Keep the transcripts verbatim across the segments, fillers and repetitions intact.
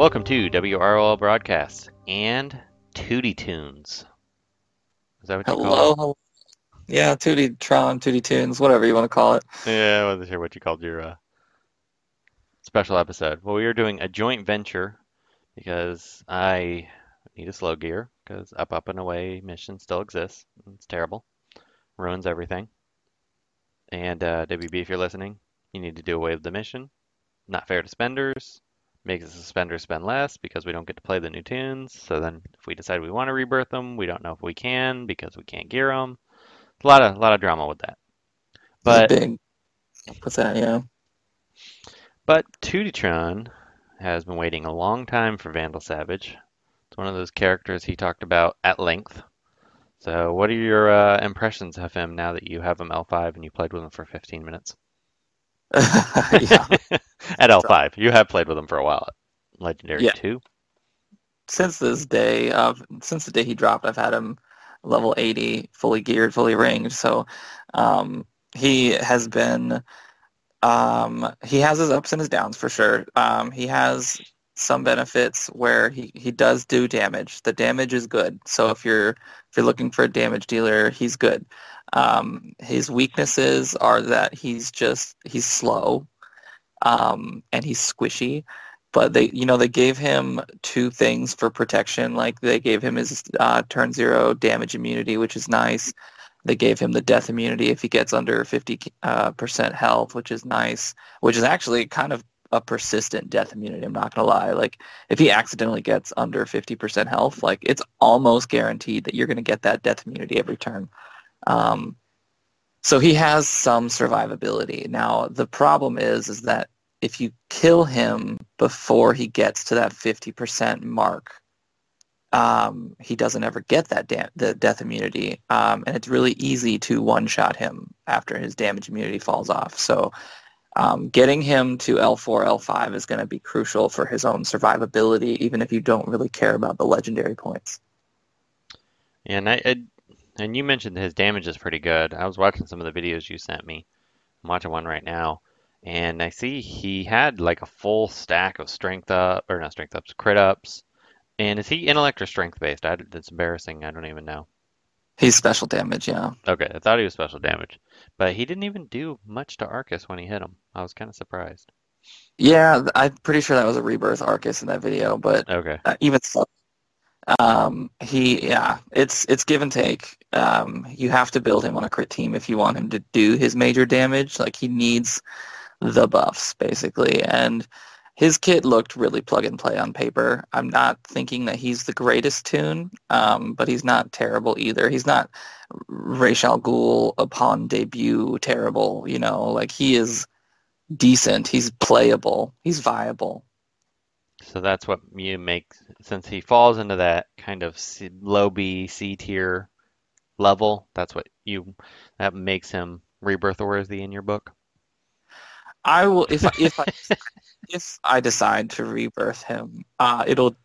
Welcome to W R L Broadcasts and Tootie Tunes. Is that what you hello, call it? Hello. Yeah, Tootietron, Tootie Tunes, whatever you want to call it. Yeah, I wasn't sure what you called your uh, special episode. Well, we are doing a joint venture because I need a slow gear because Up, Up, and Away mission still exists. It's terrible. Ruins everything. And uh, W B, if you're listening, you need to do away with the mission. Not fair to spenders. Makes the suspenders spend less because we don't get to play the new tunes. So then if we decide we want to rebirth them, we don't know if we can because we can't gear them. A lot of, a lot of drama with that. But big. What's that, yeah. But Tootietron has been waiting a long time for Vandal Savage. It's one of those characters he talked about at length. So what are your uh, impressions of him now that you have him L five and you played with him for fifteen minutes? Yeah. At L five, you have played with him for a while. Legendary yeah. two. Since this day, uh, since the day he dropped, I've had him level eighty, fully geared, fully ranged. So um, he has been. Um, he has his ups and his downs for sure. Um, he has some benefits where he, he does do damage. The damage is good. So if you're if you're looking for a damage dealer, he's good. Um, his weaknesses are that he's just he's slow. Um, and he's squishy, but they, you know, they gave him two things for protection. Like they gave him his uh, turn zero damage immunity, which is nice. They gave him the death immunity if he gets under fifty percent uh, health, which is nice, which is actually kind of a persistent death immunity. I'm not going to lie. Like if he accidentally gets under fifty percent health, like it's almost guaranteed that you're going to get that death immunity every turn. Um, So he has some survivability. Now, the problem is is that if you kill him before he gets to that fifty percent mark, um, he doesn't ever get that da- the death immunity, um, and it's really easy to one-shot him after his damage immunity falls off. So um, getting him to L four, L five is going to be crucial for his own survivability, even if you don't really care about the legendary points. And I... I... And you mentioned his damage is pretty good. I was watching some of the videos you sent me. I'm watching one right now. And I see he had like a full stack of strength up, or not strength ups, crit ups. And is he intellect or strength based? I, that's embarrassing. I don't even know. He's special damage, yeah. Okay, I thought he was special damage. But he didn't even do much to Arcus when he hit him. I was kind of surprised. Yeah, I'm pretty sure that was a rebirth Arcus in that video. But okay. uh, even so. Um, he, yeah, it's, it's give and take. Um, you have to build him on a crit team if you want him to do his major damage. Like he needs the buffs basically. And his kit looked really plug and play on paper. I'm not thinking that he's the greatest tune, um, but he's not terrible either. He's not Ra's al Ghul upon debut terrible, you know, like he is decent. He's playable. He's viable. So that's what you make, since he falls into that kind of C, low B, C tier level, that's what you, that makes him rebirth worthy in your book? I will, if I, if I, if I decide to rebirth him, uh, it'll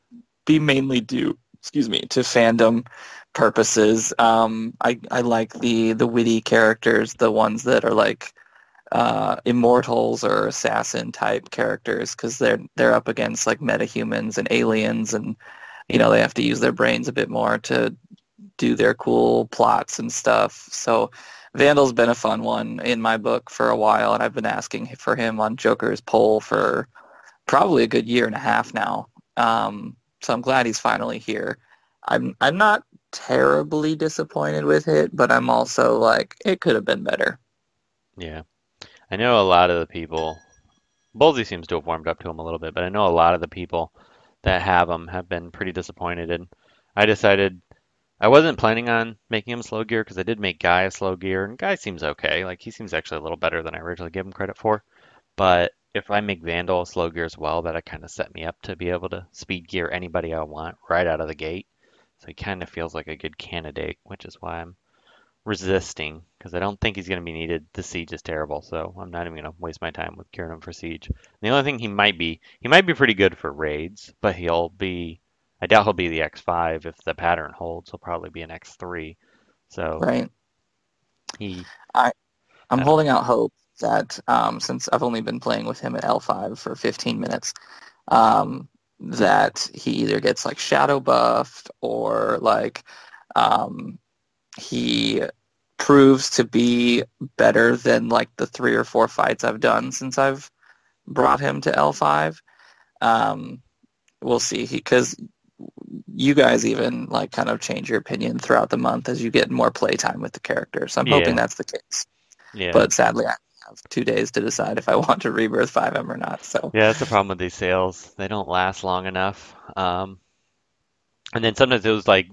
be mainly due, excuse me, to fandom purposes. Um, I, I like the, the witty characters, the ones that are like, Uh, immortals or assassin type characters because they're they're up against like metahumans and aliens, and you know they have to use their brains a bit more to do their cool plots and stuff. So Vandal's been a fun one in my book for a while, and I've been asking for him on Joker's poll for probably a good year and a half now. Um, so I'm glad he's finally here. I'm I'm not terribly disappointed with it, but I'm also like it could have been better. Yeah. I know a lot of the people, Bullseye seems to have warmed up to him a little bit, but I know a lot of the people that have him have been pretty disappointed. And I decided I wasn't planning on making him slow gear because I did make Guy a slow gear. And Guy seems okay. Like he seems actually a little better than I originally gave him credit for. But if I make Vandal a slow gear as well, that'll kind of set me up to be able to speed gear anybody I want right out of the gate. So he kind of feels like a good candidate, which is why I'm resisting, because I don't think he's going to be needed. The Siege is terrible, so I'm not even going to waste my time with curing him for Siege. And the only thing he might be, he might be pretty good for raids, but he'll be, I doubt he'll be the X five. If the pattern holds, he'll probably be an X three. So, right. He, I, I'm I holding out hope that um, since I've only been playing with him at L five for fifteen minutes, um, that he either gets like shadow buffed or like um, he proves to be better than like the three or four fights I've done since I've brought him to L five. Um, we'll see, because you guys even like kind of change your opinion throughout the month as you get more playtime with the character. So I'm yeah. hoping that's the case. Yeah. But sadly, I have two days to decide if I want to rebirth five M or not. So yeah, that's the problem with these sales; they don't last long enough. Um, and then sometimes it was like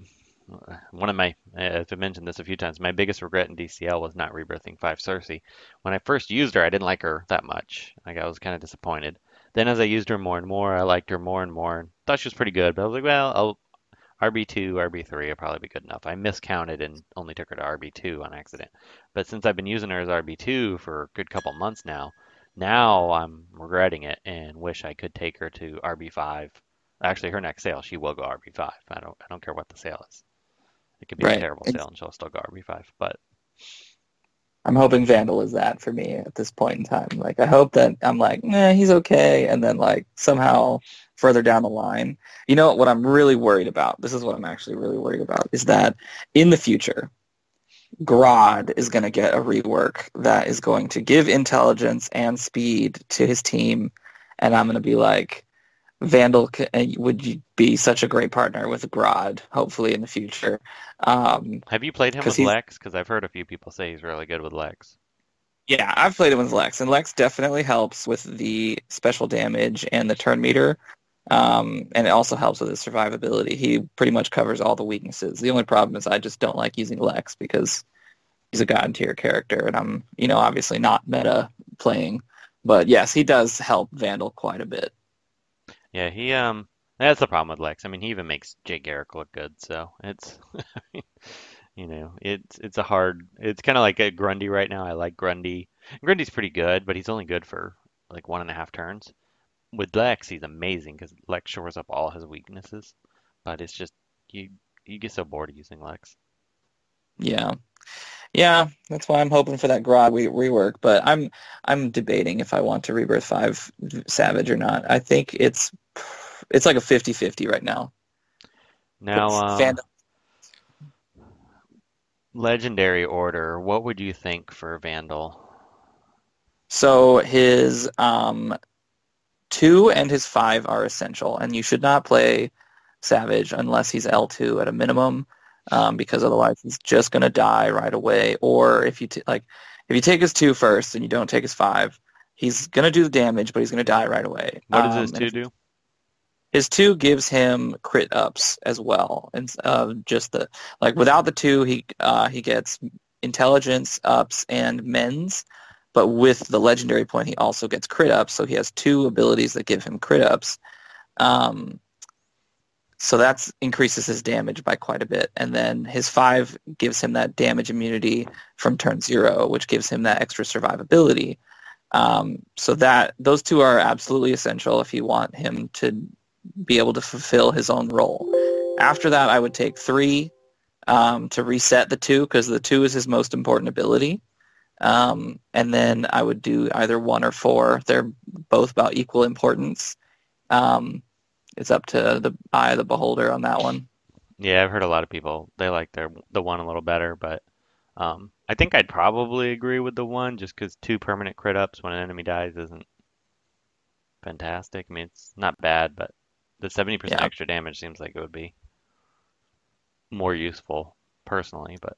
one of my, as I mentioned this a few times, my biggest regret in D C L was not rebirthing five Cersei. When I first used her, I didn't like her that much. Like I was kind of disappointed. Then as I used her more and more, I liked her more and more. Thought she was pretty good, but I was like, well, I'll, R B two, R B three will probably be good enough. I miscounted and only took her to R B two on accident. But since I've been using her as R B two for a good couple months now, now I'm regretting it and wish I could take her to R B five. Actually, her next sale, she will go R B five. I don't I don't care what the sale is. It could be right. a terrible it's... sale and she'll still go R B five, but... I'm hoping Vandal is that for me at this point in time. Like, I hope that I'm like, nah, he's okay, and then, like, somehow further down the line. You know what I'm really worried about, this is what I'm actually really worried about, is that in the future, Grodd is going to get a rework that is going to give intelligence and speed to his team, and I'm going to be like, Vandal, would you be such a great partner with Grodd, hopefully in the future. Um, Have you played him with he's... Lex? Because I've heard a few people say he's really good with Lex. Yeah, I've played him with Lex, and Lex definitely helps with the special damage and the turn meter, um, and it also helps with his survivability. He pretty much covers all the weaknesses. The only problem is I just don't like using Lex because he's a god-tier character, and I'm, you know, obviously not meta playing. But yes, he does help Vandal quite a bit. Yeah, he um that's the problem with Lex. I mean, he even makes Jay Garrick look good, so it's I mean, you know, it's it's a hard it's kinda like a Grundy right now. I like Grundy. Grundy's pretty good, but he's only good for like one and a half turns. With Lex, he's amazing because Lex shores up all his weaknesses. But it's just you you get so bored of using Lex. Yeah. Yeah, that's why I'm hoping for that Grodd re- rework, but I'm I'm debating if I want to rebirth five Savage or not. I think it's it's like a fifty-fifty right now. Now, uh, fandom. Legendary order, what would you think for Vandal? So his um, two and his five are essential, and you should not play Savage unless he's L two at a minimum. Um, because otherwise he's just going to die right away. Or if you t- like, if you take his two first and you don't take his five, he's going to do the damage, but he's going to die right away. What does um, his two do? His two gives him crit ups as well, and uh, just the like. Without the two, he uh, he gets intelligence ups and mends, but with the legendary point, he also gets crit ups. So he has two abilities that give him crit ups. Um, So that increases his damage by quite a bit. And then his five gives him that damage immunity from turn zero, which gives him that extra survivability. Um, so that those two are absolutely essential if you want him to be able to fulfill his own role. After that, I would take three um, to reset the two, because the two is his most important ability. Um, and then I would do either one or four. They're both about equal importance. Um It's up to the eye of the beholder on that one. Yeah, I've heard a lot of people. They like their the one a little better, but um, I think I'd probably agree with the one just because two permanent crit ups when an enemy dies isn't fantastic. I mean, it's not bad, but the seventy percent yeah. extra damage seems like it would be more useful personally. But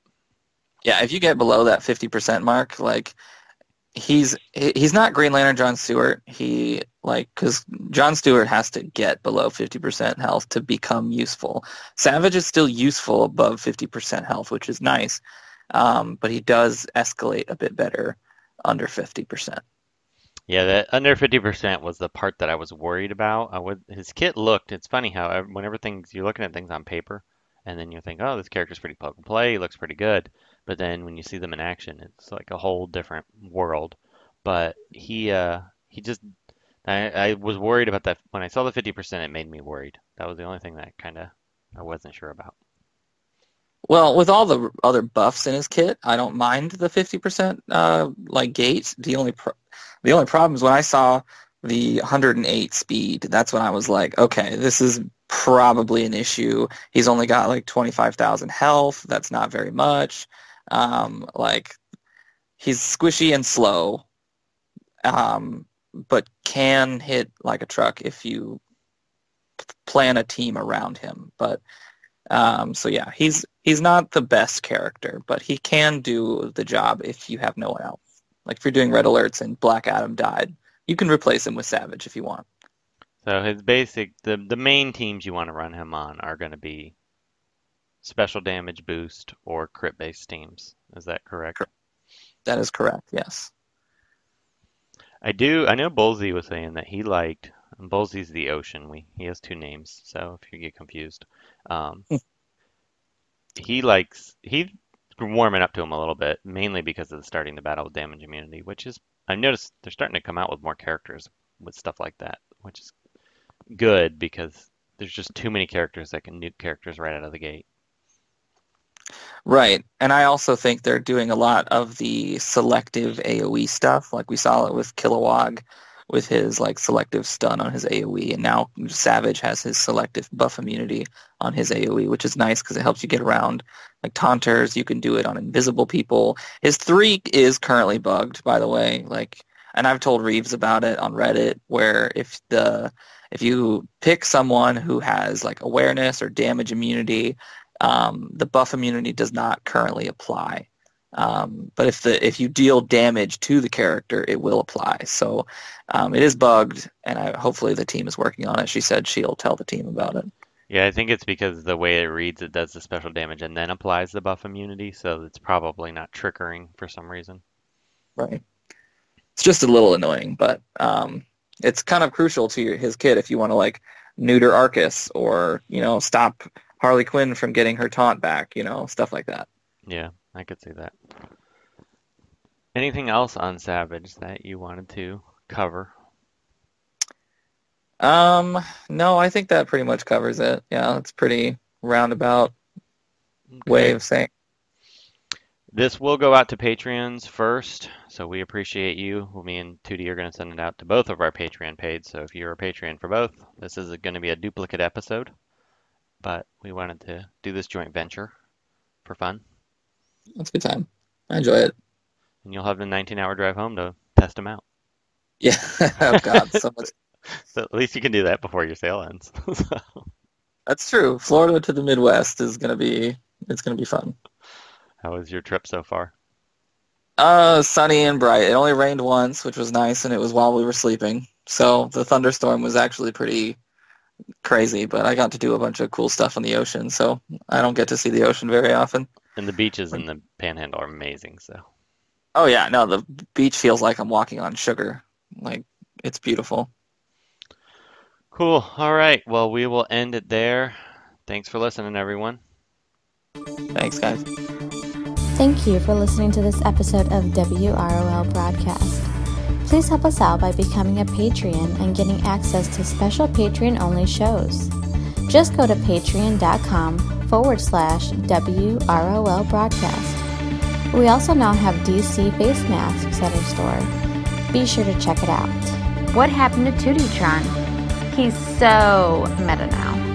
yeah, if you get below that fifty percent mark, like... He's he's not Green Lantern John Stewart. He like because John Stewart has to get below fifty percent health to become useful. Savage is still useful above fifty percent health, which is nice, um, but he does escalate a bit better under fifty percent. Yeah, that under fifty percent was the part that I was worried about. I would, his kit looked. It's funny how whenever things you're looking at things on paper, and then you think, oh, this character's pretty plug and play. He looks pretty good. But then when you see them in action, it's like a whole different world. But he uh, he just... I, I was worried about that. When I saw the fifty percent, it made me worried. That was the only thing that kind of I wasn't sure about. Well, with all the other buffs in his kit, I don't mind the fifty percent uh, like gate. The only, pro- the only problem is when I saw the one hundred eight speed, that's when I was like, okay, this is probably an issue. He's only got like twenty-five thousand health. That's not very much. Um, like, he's squishy and slow, um, but can hit like a truck if you plan a team around him. But um, so yeah, he's he's not the best character, but he can do the job if you have no one else. Like, if you're doing Red Alerts and Black Adam died, you can replace him with Savage if you want. So his basic, the the main teams you want to run him on are going to be special damage boost or crit-based teams. Is that correct? That is correct, yes. I do. I know Bullseye was saying that he liked, and Bullseye's the ocean. We He has two names, so if you get confused. Um, he likes, he's warming up to him a little bit, mainly because of the starting the battle with damage immunity, which is, I've noticed they're starting to come out with more characters with stuff like that, which is good because there's just too many characters that can nuke characters right out of the gate. Right, and I also think they're doing a lot of the selective A O E stuff. Like, we saw it with Kilowog, with his like selective stun on his A O E, and now Savage has his selective buff immunity on his A O E, which is nice because it helps you get around like taunters. You can do it on invisible people. His three is currently bugged, by the way. Like, and I've told Reeves about it on Reddit, where if the if you pick someone who has like awareness or damage immunity, Um, the buff immunity does not currently apply, um, but if the if you deal damage to the character, it will apply. So um, it is bugged, and I, hopefully the team is working on it. She said she'll tell the team about it. Yeah, I think it's because the way it reads, it does the special damage and then applies the buff immunity, so it's probably not triggering for some reason. Right. It's just a little annoying, but um, it's kind of crucial to your, his kit if you want to like neuter Arcus or you know stop Harley Quinn from getting her taunt back, you know, stuff like that. Yeah, I could see that. Anything else on Savage that you wanted to cover? Um, no, I think that pretty much covers it. Yeah, it's pretty roundabout okay. way of saying. This will go out to Patreons first, so we appreciate you. Me and Tootie are going to send it out to both of our Patreon pages, so if you're a Patreon for both, this is going to be a duplicate episode. But we wanted to do this joint venture for fun. That's a good time. I enjoy it. And you'll have the nineteen-hour drive home to test them out. Yeah. Oh, God. So much. So at least you can do that before your sale ends. So. That's true. Florida to the Midwest is going to be it's going to be fun. How was your trip so far? Uh, sunny and bright. It only rained once, which was nice, and it was while we were sleeping. So the thunderstorm was actually pretty crazy, but I got to do a bunch of cool stuff on the ocean, so I don't get to see the ocean very often. And the beaches in the Panhandle are amazing, so. Oh, yeah, no, the beach feels like I'm walking on sugar. Like, it's beautiful. Cool. All right, well, we will end it there. Thanks for listening, everyone. Thanks, guys. Thank you for listening to this episode of W R O L Broadcast. Please help us out by becoming a Patreon and getting access to special Patreon-only shows. Just go to patreon.com forward slash WROL broadcast. We also now have D C face masks at our store. Be sure to check it out. What happened to Tootietron? He's so meta now.